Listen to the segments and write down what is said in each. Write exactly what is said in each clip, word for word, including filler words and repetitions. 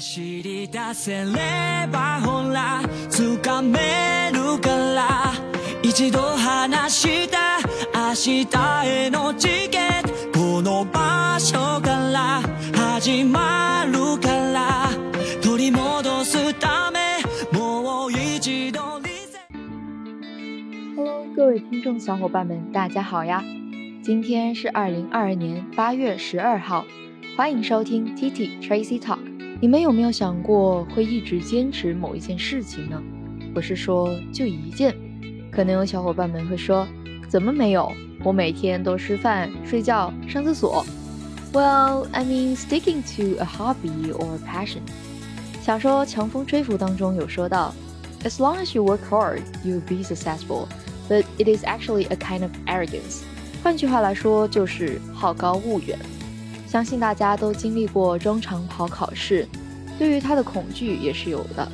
走り出せればほら掴めるから一度話した明日へのチケットこの場所から始まるから取り戻すためもう一度リセット。 Hello 各位听众小伙伴们大家好呀，今天是二零二二年八月十二号，欢迎收听 T T Tracy Talk。你们有没有想过会一直坚持某一件事情呢？不是说就一件。可能有小伙伴们会说，怎么没有？我每天都吃饭、睡觉、上厕所。 Well, I mean sticking to a hobby or passion。 小说《强风吹拂》当中有说到 As long as you work hard, you'll be successful, but it is actually a kind of arrogance。 换句话来说就是好高骛远。相信大家都经历过中长跑考试，对于它的恐惧也是有的。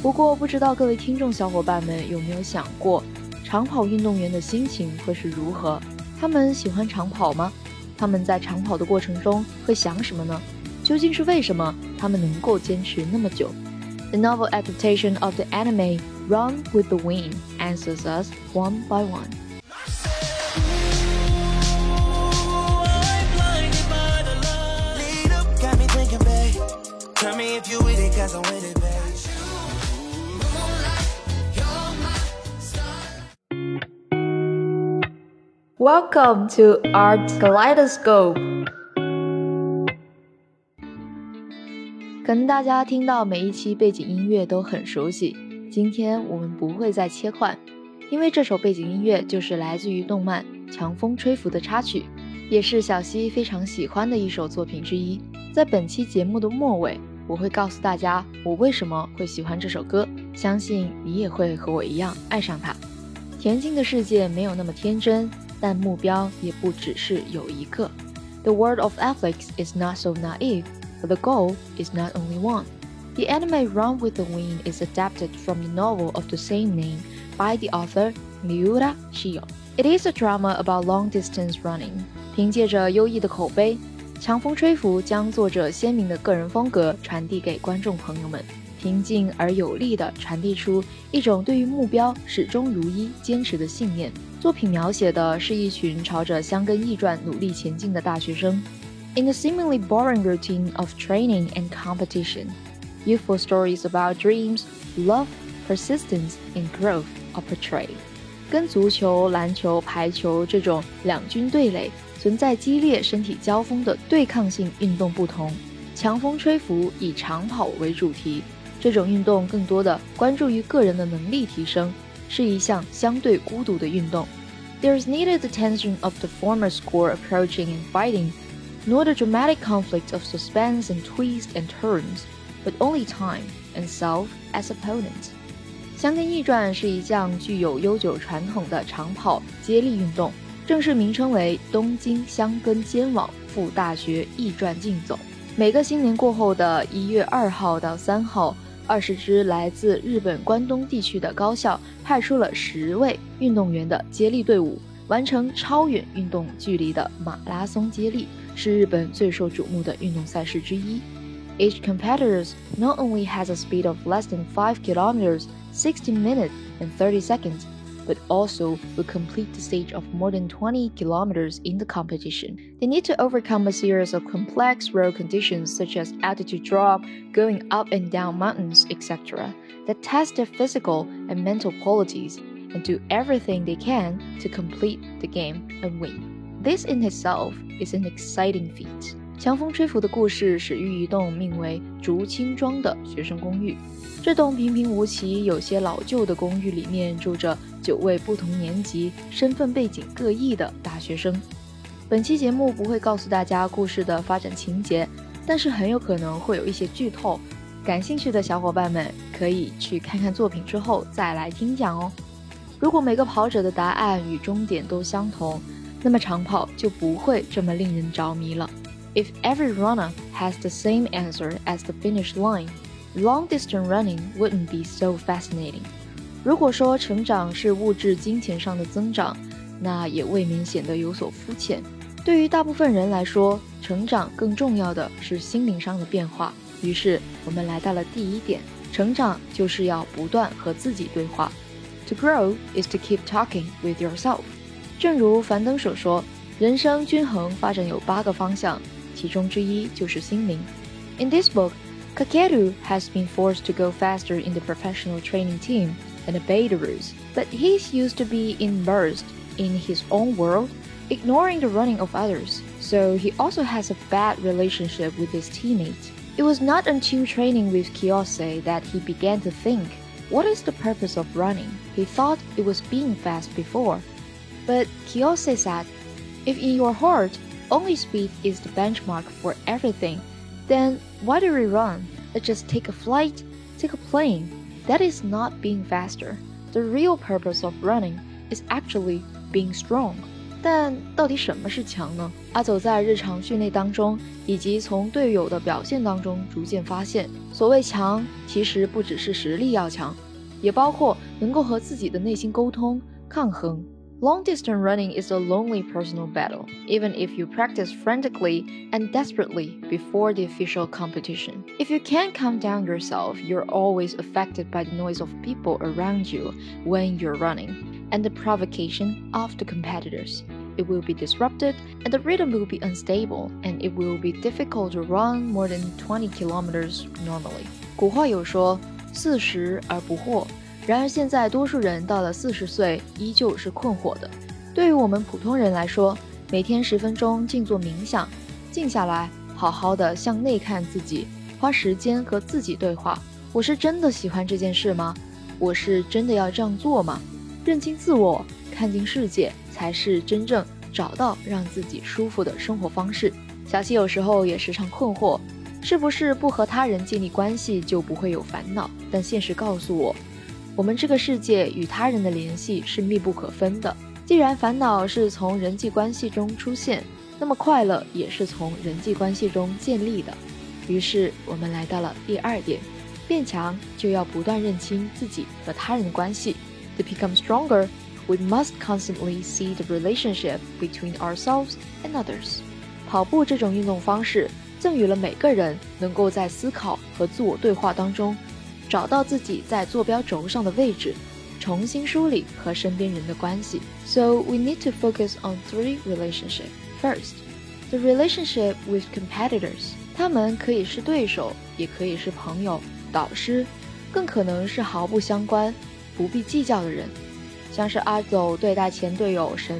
不过不知道各位听众小伙伴们有没有想过，长跑运动员的心情会是如何？他们喜欢长跑吗？他们在长跑的过程中会想什么呢？究竟是为什么他们能够坚持那么久？ The novel adaptation of the anime Run with the Wind answers us one by one.Welcome to Art Kaleidoscope。 可能大家听到每一期背景音乐都很熟悉，今天我们不会再切换，因为这首背景音乐就是来自于动漫《强风吹拂》的插曲，也是小西非常喜欢的一首作品之一。在本期节目的末尾，我会告诉大家我为什么会喜欢这首歌，相信你也会和我一样爱上它。田径的世界没有那么天真，但目标也不只是有一个。 The world of athletics is not so naive, but the goal is not only one. The anime Run with the Wind is adapted from the novel of the same name by the author Miura Shiyo. It is a drama about long-distance running. 凭借着优异的口碑，强风吹拂将作者鲜明的个人风格传递给观众朋友们，平静而有力地传递出一种对于目标始终如一坚持的信念。作品描写的是一群朝着香根驿传努力前进的大学生。 In the seemingly boring routine of training and competition, youthful stories about dreams, love, persistence, and growth are portrayed. 跟足球、篮球、排球这种两军对垒存在激烈身体交锋的对抗性运动不同，强风吹拂以长跑为主题，这种运动更多的关注于个人的能力提升，是一项相对孤独的运动。 There is neither the tension of the former score approaching and fighting, nor the dramatic conflict of suspense and twists and turns, but only time and self as opponents. 香根驿传是一项具有悠久传统的长跑接力运动，正式名称为东京香根间往赴大学驿传竞走。每个新年过后的一月二号到三号，二十支来自日本关东地区的高校派出了十位运动员的接力队伍，完成超远运动距离的马拉松接力，是日本最受瞩目的运动赛事之一。Each competitor not only has a speed of less than five kilometers, sixty minutes, and thirty seconds.But also will complete the stage of more than twenty kilometers in the competition. They need to overcome a series of complex road conditions such as altitude drop, going up and down mountains, et cetera, that test their physical and mental qualities, and do everything they can to complete the game and win. This in itself is an exciting feat. 强风吹拂的故事始于一栋名为竹青庄的学生公寓。这栋平平无奇、有些老旧的公寓里面住着九位不同年级、身份背景各异的大学生。本期节目不会告诉大家故事的发展情节，但是很有可能会有一些剧透，感兴趣的小伙伴们可以去看看作品之后再来听讲哦。如果每个跑者的答案与终点都相同，那么长跑就不会这么令人着迷了。If every runner has the same answer as the finish line, long-distance running wouldn't be so fascinating. 如果说成长是物质金钱上的增长，那也未免显得有所肤浅。对于大部分人来说，成长更重要的是心灵上的变化，于是我们来到了第一点，成长就是要不断和自己对话。To grow is to keep talking with yourself。 正如樊登所说，人生均衡发展有八个方向，其中之一就是心灵。 In this book, Kakeru has been forced to go faster in the professional training team and obey the rules, but he's used to be immersed in his own world, ignoring the running of others, so he also has a bad relationship with his teammates. It was not until training with Kiyose that he began to think, what is the purpose of running? He thought it was being fast before. But Kiyose said, if in your heart, only speed is the benchmark for everything, then why do we run? Let's just take a flight, take a plane. That is not being faster. The real purpose of running is actually being strong. 但到底什么是强呢？阿走在日常训练当中，以及从队友的表现当中逐渐发现，所谓强，其实不只是实力要强，也包括能够和自己的内心沟通、抗衡。Long-distance running is a lonely personal battle, even if you practice frantically and desperately before the official competition. If you can't calm down yourself, you're always affected by the noise of people around you when you're running, and the provocation of the competitors. It will be disrupted, and the rhythm will be unstable, and it will be difficult to run more than twenty kilometers normally. 古话有说，四十而不惑。然而现在多数人到了四十岁依旧是困惑的。对于我们普通人来说，每天十分钟静坐冥想，静下来好好的向内看自己，花时间和自己对话。我是真的喜欢这件事吗？我是真的要这样做吗？认清自我，看清世界，才是真正找到让自己舒服的生活方式。小溪有时候也时常困惑，是不是不和他人建立关系就不会有烦恼？但现实告诉我，我们这个世界与他人的联系是密不可分的。既然烦恼是从人际关系中出现，那么快乐也是从人际关系中建立的。于是我们来到了第二点，变强就要不断认清自己和他人的关系。To become stronger, we must constantly see the relationship between ourselves and others. 跑步这种运动方式赠予了每个人能够在思考和自我对话当中找到自己在坐标轴上的位置，重新梳理和身边人的关系。So we need to focus on three relationships. First, the relationship with competitors. 他们可以是对手，也可以是朋友、导师，更可能是毫不相关、不必计较的人。像是阿走对待前队友神，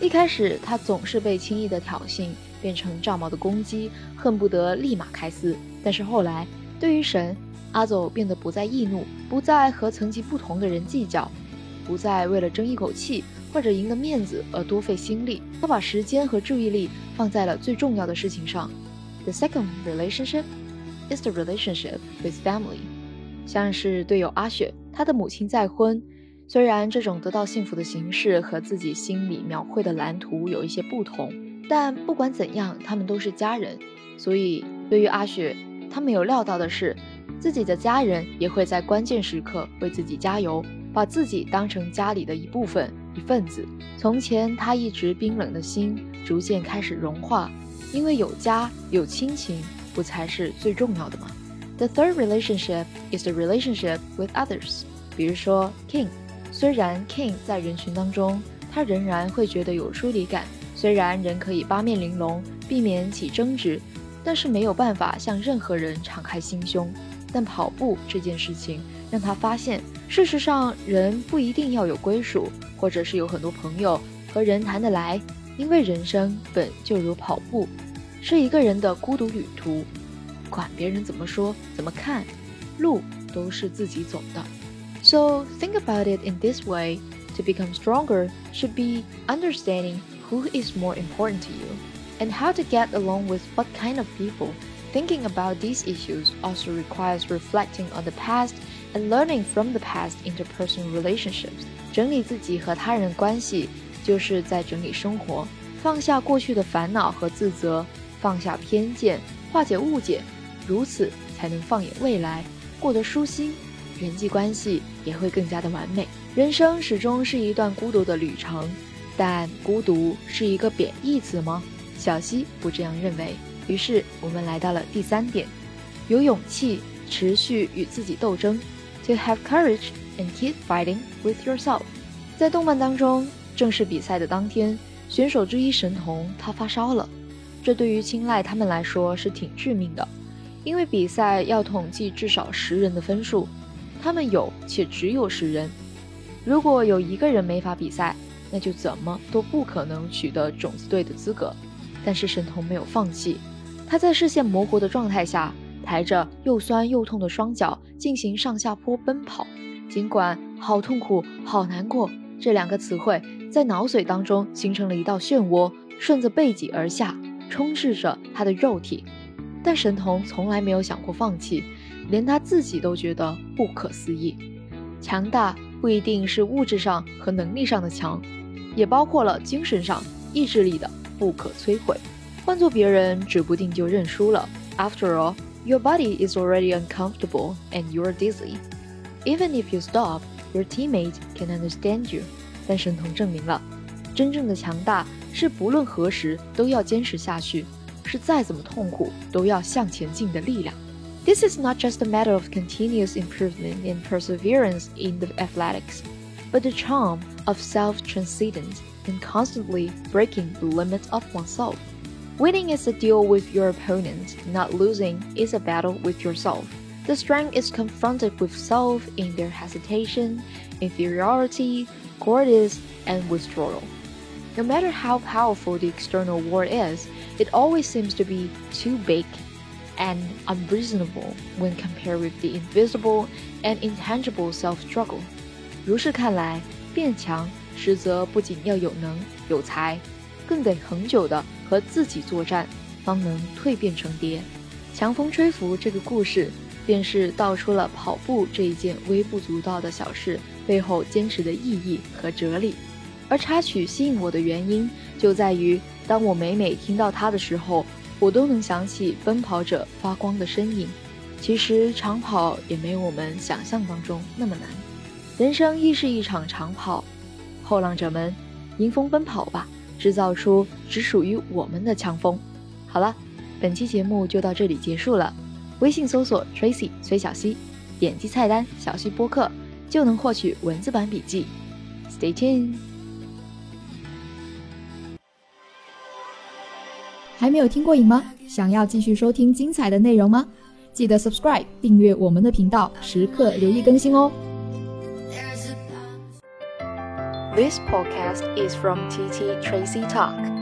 一开始他总是被轻易的挑衅，变成炸毛的攻击，恨不得立马开撕。但是后来，对于神，阿走变得不再易怒，不再和层级不同的人计较，不再为了争一口气或者赢个面子而多费心力。他把时间和注意力放在了最重要的事情上。The second relationship is the relationship with family. 像是队友阿雪，她的母亲再婚，虽然这种得到幸福的形式和自己心里描绘的蓝图有一些不同，但不管怎样，他们都是家人。所以，对于阿雪，她没有料到的是，自己的家人也会在关键时刻为自己加油，把自己当成家里的一部分、一份子。从前他一直冰冷的心逐渐开始融化，因为有家有亲情，不才是最重要的吗？ The third relationship is the relationship with others. 比如说 King， 虽然 King 在人群当中，他仍然会觉得有疏离感，虽然人可以八面玲珑，避免起争执，但是没有办法向任何人敞开心胸。但跑步这件事情让他发现，事实上人不一定要有归属，或者是有很多朋友和人谈得来，因为人生本就如跑步，是一个人的孤独旅途，不管别人怎么说怎么看，路都是自己走的。 So think about it in this way. To become stronger should be understanding who is more important to you and how to get along with what kind of people.Thinking about these issues also requires reflecting on the past and learning from the past interpersonal relationships. 整理自己和他人关系，就是在整理生活，放下过去的烦恼和自责，放下偏见，化解误解，如此才能放眼未来，过得舒心，人际关系也会更加的完美。人生始终是一段孤独的旅程，但孤独是一个贬义词吗？小溪不这样认为。于是我们来到了第三点，有勇气持续与自己斗争 To have courage and keep fighting with yourself。 在动漫当中，正式比赛的当天，选手之一神童他发烧了，这对于青睐他们来说是挺致命的，因为比赛要统计至少十人的分数，他们有且只有十人，如果有一个人没法比赛，那就怎么都不可能取得种子队的资格。但是神童没有放弃，他在视线模糊的状态下，抬着又酸又痛的双脚进行上下坡奔跑，尽管好痛苦好难过这两个词汇在脑髓当中形成了一道漩涡，顺着背脊而下，充斥着他的肉体。但神童从来没有想过放弃，连他自己都觉得不可思议。强大不一定是物质上和能力上的强，也包括了精神上意志力的不可摧毁。换做别人，指不定就认输了。 After all, your body is already uncomfortable and you're dizzy. Even if you stop, your teammate can understand you. 但神童证明了，真正的强大是不论何时都要坚持下去，是再怎么痛苦都要向前进的力量。This is not just a matter of continuous improvement and perseverance in the athletics, but the charm of self-transcendence and constantly breaking the limits of oneself. Winning is a deal with your opponent, not losing is a battle with yourself. The strength is confronted with self in their hesitation, inferiority, cowardice, and withdrawal. No matter how powerful the external world is, it always seems to be too big and unreasonable when compared with the invisible and intangible self-struggle. 如是看来，变强实则不仅要有能有才，更得恒久的和自己作战，方能蜕变成蝶。强风吹拂这个故事，便是道出了跑步这一件微不足道的小事背后坚持的意义和哲理。而插曲吸引我的原因，就在于当我每每听到它的时候，我都能想起奔跑者发光的身影。其实长跑也没有我们想象当中那么难，人生亦是一场长跑。后浪者们，迎风奔跑吧，制造出只属于我们的强风。好了，本期节目就到这里结束了。微信搜索 Tracy 崔小溪，点击菜单小溪播客就能获取文字版笔记。 Stay tuned。还没有听过瘾吗？想要继续收听精彩的内容吗？记得 subscribe 订阅我们的频道，时刻留意更新哦。This podcast is from T T Tracy Talk.